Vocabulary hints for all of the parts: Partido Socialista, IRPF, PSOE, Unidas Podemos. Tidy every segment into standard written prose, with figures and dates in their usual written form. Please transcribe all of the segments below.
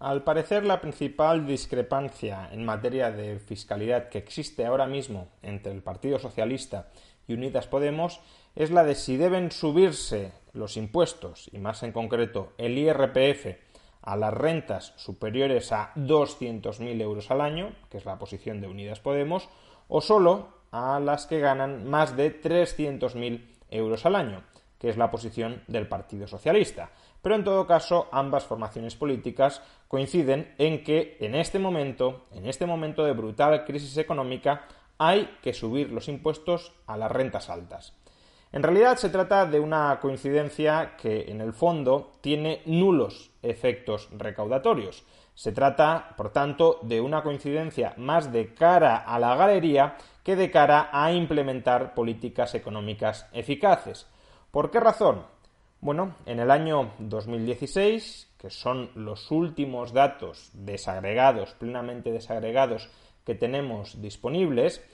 Al parecer, la principal discrepancia en materia de fiscalidad que existe ahora mismo entre el Partido Socialista y Unidas Podemos es la de si deben subirse los impuestos, y más en concreto el IRPF, a las rentas superiores a 200.000 euros al año, que es la posición de Unidas Podemos, o solo a las que ganan más de 300.000 euros al año, que es la posición del Partido Socialista. Pero en todo caso, ambas formaciones políticas coinciden en que en este momento de brutal crisis económica, hay que subir los impuestos a las rentas altas. En realidad se trata de una coincidencia que en el fondo tiene nulos efectos recaudatorios. Se trata, por tanto, de una coincidencia más de cara a la galería que de cara a implementar políticas económicas eficaces. ¿Por qué razón? Bueno, en el año 2016, que son los últimos datos desagregados, plenamente desagregados, que tenemos disponibles,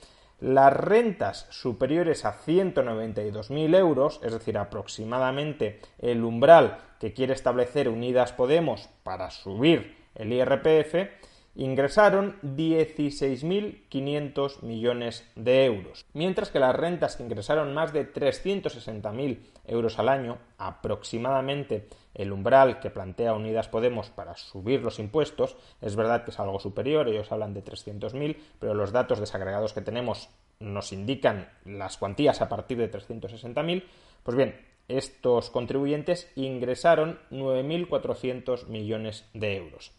las rentas superiores a 192.000 euros, es decir, aproximadamente el umbral que quiere establecer Unidas Podemos para subir el IRPF, ingresaron 16.500 millones de euros. Mientras que las rentas que ingresaron más de 360.000 euros al año, aproximadamente el umbral que plantea Unidas Podemos para subir los impuestos, es verdad que es algo superior, ellos hablan de 300.000, pero los datos desagregados que tenemos nos indican las cuantías a partir de 360.000, pues bien, estos contribuyentes ingresaron 9.400 millones de euros.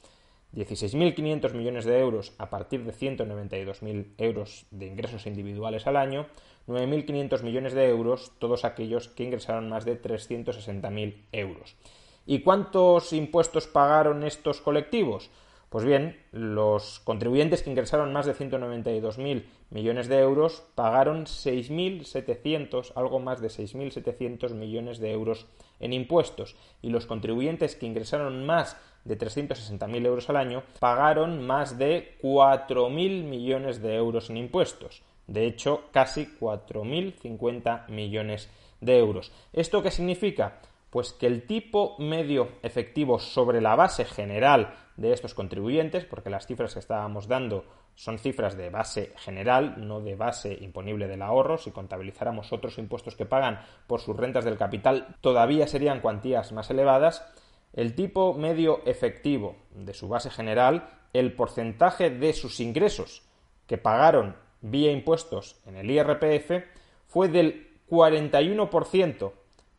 16.500 millones de euros a partir de 192.000 euros de ingresos individuales al año, 9.500 millones de euros todos aquellos que ingresaron más de 360.000 euros. ¿Y cuántos impuestos pagaron estos colectivos? Pues bien, los contribuyentes que ingresaron más de 192.000 millones de euros pagaron 6.700, algo más de 6.700 millones de euros en impuestos. Y los contribuyentes que ingresaron más de 360.000 euros al año pagaron más de 4.000 millones de euros en impuestos. De hecho, casi 4.050 millones de euros. ¿Esto qué significa? Pues que el tipo medio efectivo sobre la base general de estos contribuyentes, porque las cifras que estábamos dando son cifras de base general, no de base imponible del ahorro. Si contabilizáramos otros impuestos que pagan por sus rentas del capital, todavía serían cuantías más elevadas. El tipo medio efectivo de su base general, el porcentaje de sus ingresos que pagaron vía impuestos en el IRPF, fue del 41%.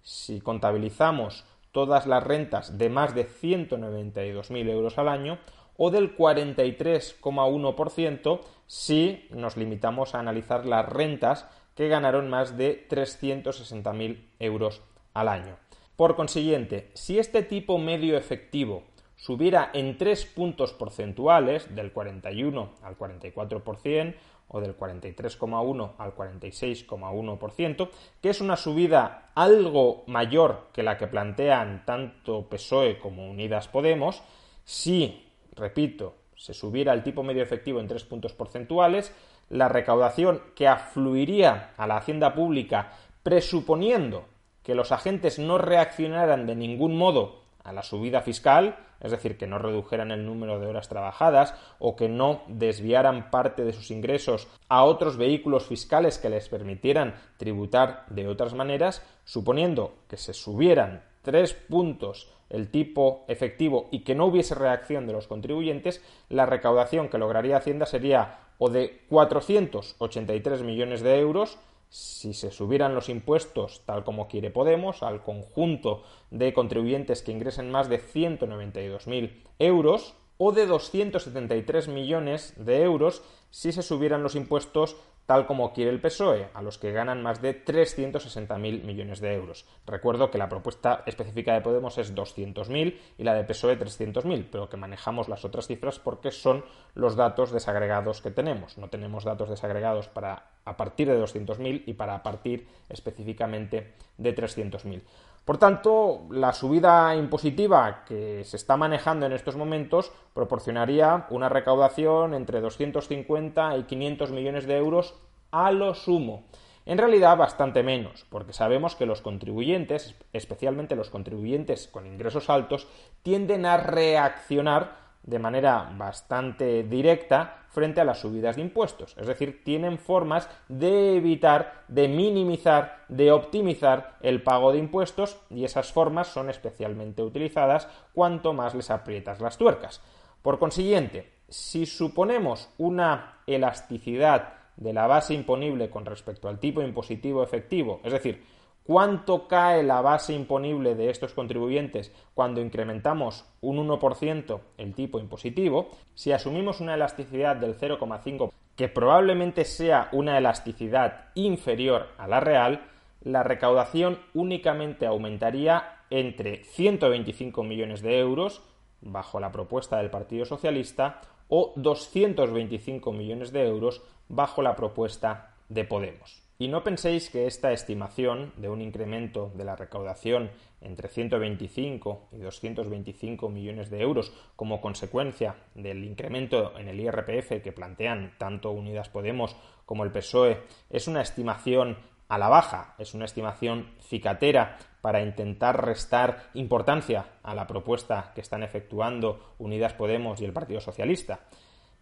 Si contabilizamos todas las rentas de más de 192.000 euros al año, o del 43,1% si nos limitamos a analizar las rentas que ganaron más de 360.000 euros al año. Por consiguiente, si este tipo medio efectivo subiera en 3 puntos porcentuales, del 41 al 44%, o del 43,1 al 46,1%, que es una subida algo mayor que la que plantean tanto PSOE como Unidas Podemos, si, repito, se subiera el tipo medio efectivo en 3 puntos porcentuales, la recaudación que afluiría a la hacienda pública, presuponiendo que los agentes no reaccionaran de ningún modo a la subida fiscal, es decir, que no redujeran el número de horas trabajadas o que no desviaran parte de sus ingresos a otros vehículos fiscales que les permitieran tributar de otras maneras, suponiendo que se subieran 3 puntos el tipo efectivo y que no hubiese reacción de los contribuyentes, la recaudación que lograría Hacienda sería o de 483 millones de euros, si se subieran los impuestos, tal como quiere Podemos, al conjunto de contribuyentes que ingresen más de 192.000 euros, o de 273 millones de euros si se subieran los impuestos, tal como quiere el PSOE, a los que ganan más de 360.000 millones de euros. Recuerdo que la propuesta específica de Podemos es 200.000 y la de PSOE 300.000, pero que manejamos las otras cifras porque son los datos desagregados que tenemos. No tenemos datos desagregados para a partir de 200.000 y para a partir específicamente de 300.000. Por tanto, la subida impositiva que se está manejando en estos momentos proporcionaría una recaudación entre 250 y 500 millones de euros a lo sumo. En realidad, bastante menos, porque sabemos que los contribuyentes, especialmente los contribuyentes con ingresos altos, tienden a reaccionar de manera bastante directa frente a las subidas de impuestos. Es decir, tienen formas de evitar, de minimizar, de optimizar el pago de impuestos, y esas formas son especialmente utilizadas cuanto más les aprietas las tuercas. Por consiguiente, si suponemos una elasticidad de la base imponible con respecto al tipo impositivo efectivo, es decir, ¿cuánto cae la base imponible de estos contribuyentes cuando incrementamos un 1% el tipo impositivo? Si asumimos una elasticidad del 0,5, que probablemente sea una elasticidad inferior a la real, la recaudación únicamente aumentaría entre 125 millones de euros, bajo la propuesta del Partido Socialista, o 225 millones de euros bajo la propuesta de Podemos. Y no penséis que esta estimación de un incremento de la recaudación entre 125 y 225 millones de euros como consecuencia del incremento en el IRPF que plantean tanto Unidas Podemos como el PSOE es una estimación a la baja, es una estimación cicatera para intentar restar importancia a la propuesta que están efectuando Unidas Podemos y el Partido Socialista.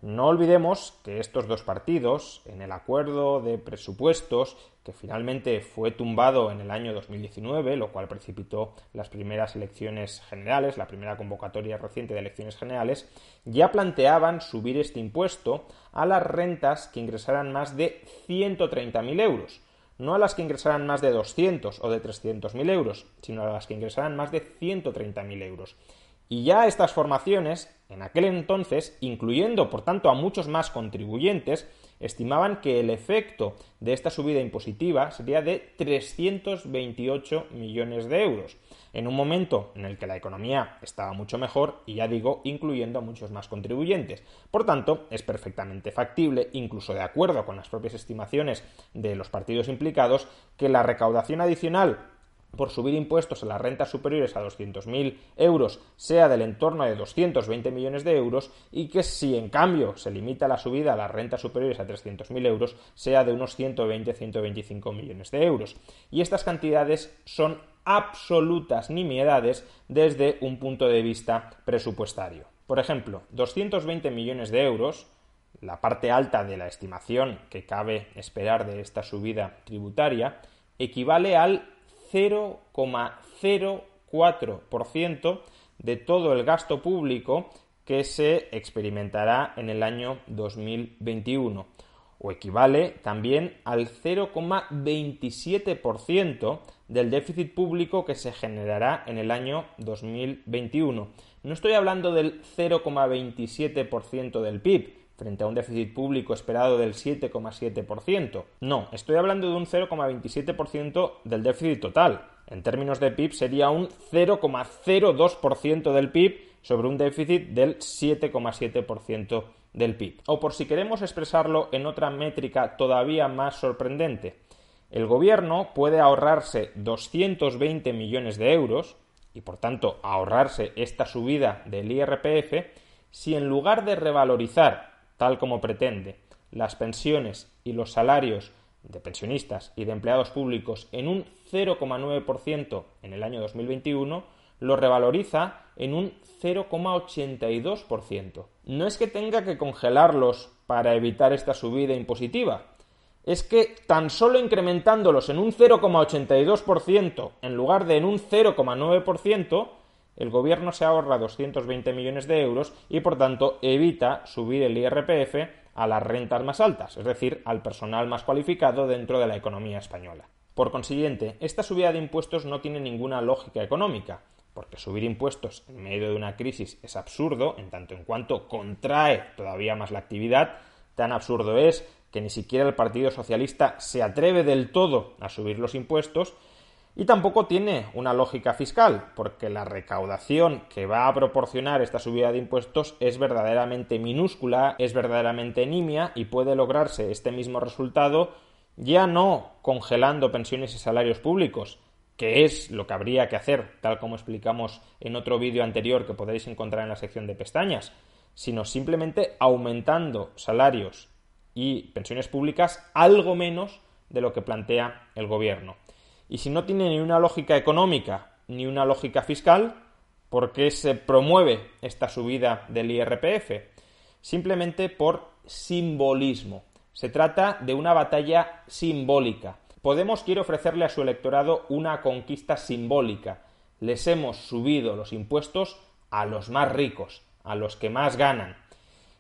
No olvidemos que estos dos partidos, en el acuerdo de presupuestos, que finalmente fue tumbado en el año 2019, lo cual precipitó las primeras elecciones generales, la primera convocatoria reciente de elecciones generales, ya planteaban subir este impuesto a las rentas que ingresaran más de 130.000 euros. No a las que ingresaran más de 200 o de 300.000 euros, sino a las que ingresaran más de 130.000 euros. Y ya estas formaciones, en aquel entonces, incluyendo por tanto a muchos más contribuyentes, estimaban que el efecto de esta subida impositiva sería de 328 millones de euros, en un momento en el que la economía estaba mucho mejor y ya digo, incluyendo a muchos más contribuyentes. Por tanto, es perfectamente factible, incluso de acuerdo con las propias estimaciones de los partidos implicados, que la recaudación adicional por subir impuestos a las rentas superiores a 200.000 euros sea del entorno de 220 millones de euros y que si en cambio se limita la subida a las rentas superiores a 300.000 euros sea de unos 120-125 millones de euros. Y estas cantidades son absolutas nimiedades desde un punto de vista presupuestario. Por ejemplo, 220 millones de euros, la parte alta de la estimación que cabe esperar de esta subida tributaria, equivale al 0,04% de todo el gasto público que se experimentará en el año 2021, o equivale también al 0,27% del déficit público que se generará en el año 2021. No estoy hablando del 0,27% del PIB, frente a un déficit público esperado del 7,7%. No, estoy hablando de un 0,27% del déficit total. En términos de PIB sería un 0,02% del PIB sobre un déficit del 7,7% del PIB. O por si queremos expresarlo en otra métrica todavía más sorprendente, el gobierno puede ahorrarse 220 millones de euros y por tanto ahorrarse esta subida del IRPF si en lugar de revalorizar, tal como pretende, las pensiones y los salarios de pensionistas y de empleados públicos en un 0,9% en el año 2021, lo revaloriza en un 0,82%. No es que tenga que congelarlos para evitar esta subida impositiva, es que tan solo incrementándolos en un 0,82% en lugar de en un 0,9%, el gobierno se ahorra 220 millones de euros y, por tanto, evita subir el IRPF a las rentas más altas, es decir, al personal más cualificado dentro de la economía española. Por consiguiente, esta subida de impuestos no tiene ninguna lógica económica, porque subir impuestos en medio de una crisis es absurdo, en tanto en cuanto contrae todavía más la actividad. Tan absurdo es que ni siquiera el Partido Socialista se atreve del todo a subir los impuestos. Y tampoco tiene una lógica fiscal, porque la recaudación que va a proporcionar esta subida de impuestos es verdaderamente minúscula, es verdaderamente nimia y puede lograrse este mismo resultado ya no congelando pensiones y salarios públicos, que es lo que habría que hacer, tal como explicamos en otro vídeo anterior que podréis encontrar en la sección de pestañas, sino simplemente aumentando salarios y pensiones públicas algo menos de lo que plantea el gobierno. Y si no tiene ni una lógica económica ni una lógica fiscal, ¿Por qué se promueve esta subida del IRPF? Simplemente por simbolismo. Se trata de una batalla simbólica. Podemos quiere ofrecerle a su electorado una conquista simbólica. Les hemos subido los impuestos a los más ricos, a los que más ganan.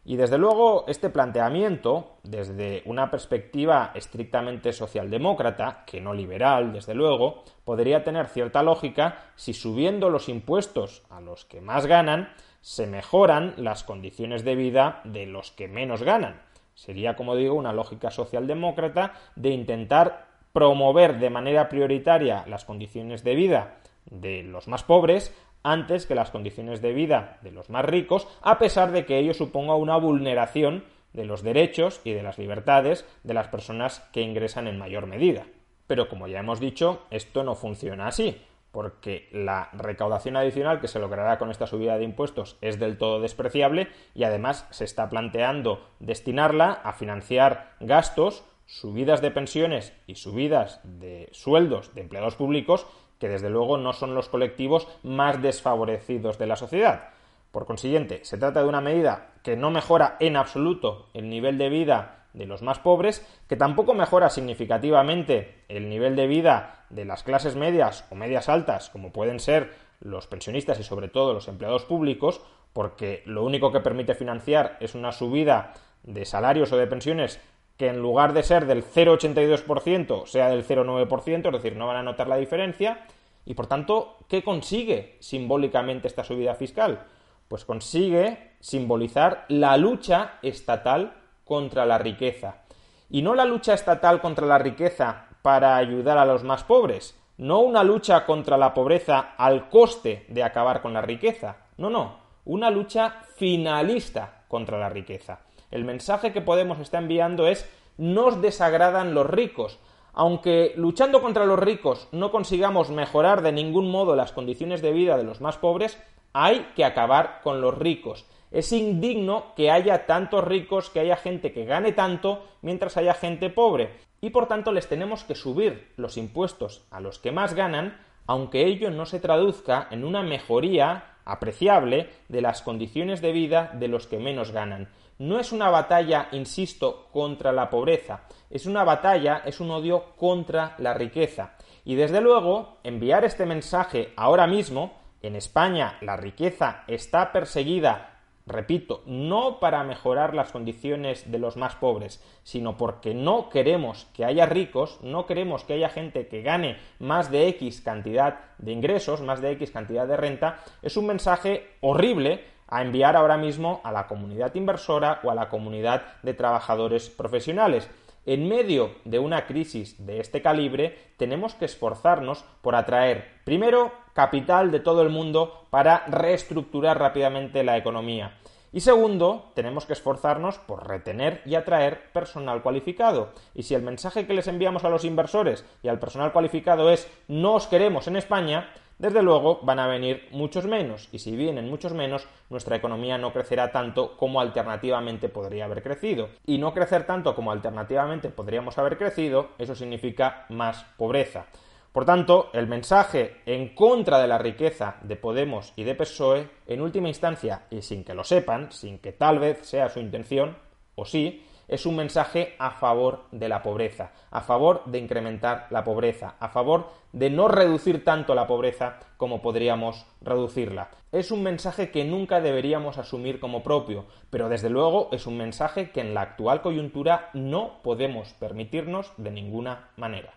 Y desde luego este planteamiento, desde una perspectiva estrictamente socialdemócrata, que no liberal desde luego, podría tener cierta lógica si subiendo los impuestos a los que más ganan, se mejoran las condiciones de vida de los que menos ganan. Sería, como digo, una lógica socialdemócrata de intentar promover de manera prioritaria las condiciones de vida de los más pobres antes que las condiciones de vida de los más ricos, a pesar de que ello suponga una vulneración de los derechos y de las libertades de las personas que ingresan en mayor medida. Pero como ya hemos dicho, esto no funciona así, porque la recaudación adicional que se logrará con esta subida de impuestos es del todo despreciable y además se está planteando destinarla a financiar gastos, subidas de pensiones y subidas de sueldos de empleados públicos que desde luego no son los colectivos más desfavorecidos de la sociedad. Por consiguiente, se trata de una medida que no mejora en absoluto el nivel de vida de los más pobres, que tampoco mejora significativamente el nivel de vida de las clases medias o medias altas, como pueden ser los pensionistas y sobre todo los empleados públicos, porque lo único que permite financiar es una subida de salarios o de pensiones que en lugar de ser del 0,82% sea del 0,9%, es decir, no van a notar la diferencia. Y por tanto, ¿qué consigue simbólicamente esta subida fiscal? Pues consigue simbolizar la lucha estatal contra la riqueza. Y no la lucha estatal contra la riqueza para ayudar a los más pobres, no una lucha contra la pobreza al coste de acabar con la riqueza, no, una lucha finalista contra la riqueza. El mensaje que Podemos está enviando es: no os desagradan los ricos. Aunque luchando contra los ricos no consigamos mejorar de ningún modo las condiciones de vida de los más pobres, hay que acabar con los ricos. Es indigno que haya tantos ricos, que haya gente que gane tanto, mientras haya gente pobre. Y por tanto les tenemos que subir los impuestos a los que más ganan, aunque ello no se traduzca en una mejoría apreciable de las condiciones de vida de los que menos ganan. No es una batalla, insisto, contra la pobreza. Es una batalla, es un odio contra la riqueza. Y desde luego, enviar este mensaje ahora mismo, en España la riqueza está perseguida, repito, no para mejorar las condiciones de los más pobres, sino porque no queremos que haya ricos, no queremos que haya gente que gane más de X cantidad de ingresos, más de X cantidad de renta. Es un mensaje horrible a enviar ahora mismo a la comunidad inversora o a la comunidad de trabajadores profesionales. En medio de una crisis de este calibre, tenemos que esforzarnos por atraer, primero, capital de todo el mundo para reestructurar rápidamente la economía. Y segundo, tenemos que esforzarnos por retener y atraer personal cualificado. Y si el mensaje que les enviamos a los inversores y al personal cualificado es «no os queremos en España», desde luego van a venir muchos menos, y si vienen muchos menos, nuestra economía no crecerá tanto como alternativamente podría haber crecido. Y no crecer tanto como alternativamente podríamos haber crecido, eso significa más pobreza. Por tanto, el mensaje en contra de la riqueza de Podemos y de PSOE, en última instancia, y sin que lo sepan, sin que tal vez sea su intención, o sí, es un mensaje a favor de la pobreza, a favor de incrementar la pobreza, a favor de no reducir tanto la pobreza como podríamos reducirla. Es un mensaje que nunca deberíamos asumir como propio, pero desde luego es un mensaje que en la actual coyuntura no podemos permitirnos de ninguna manera.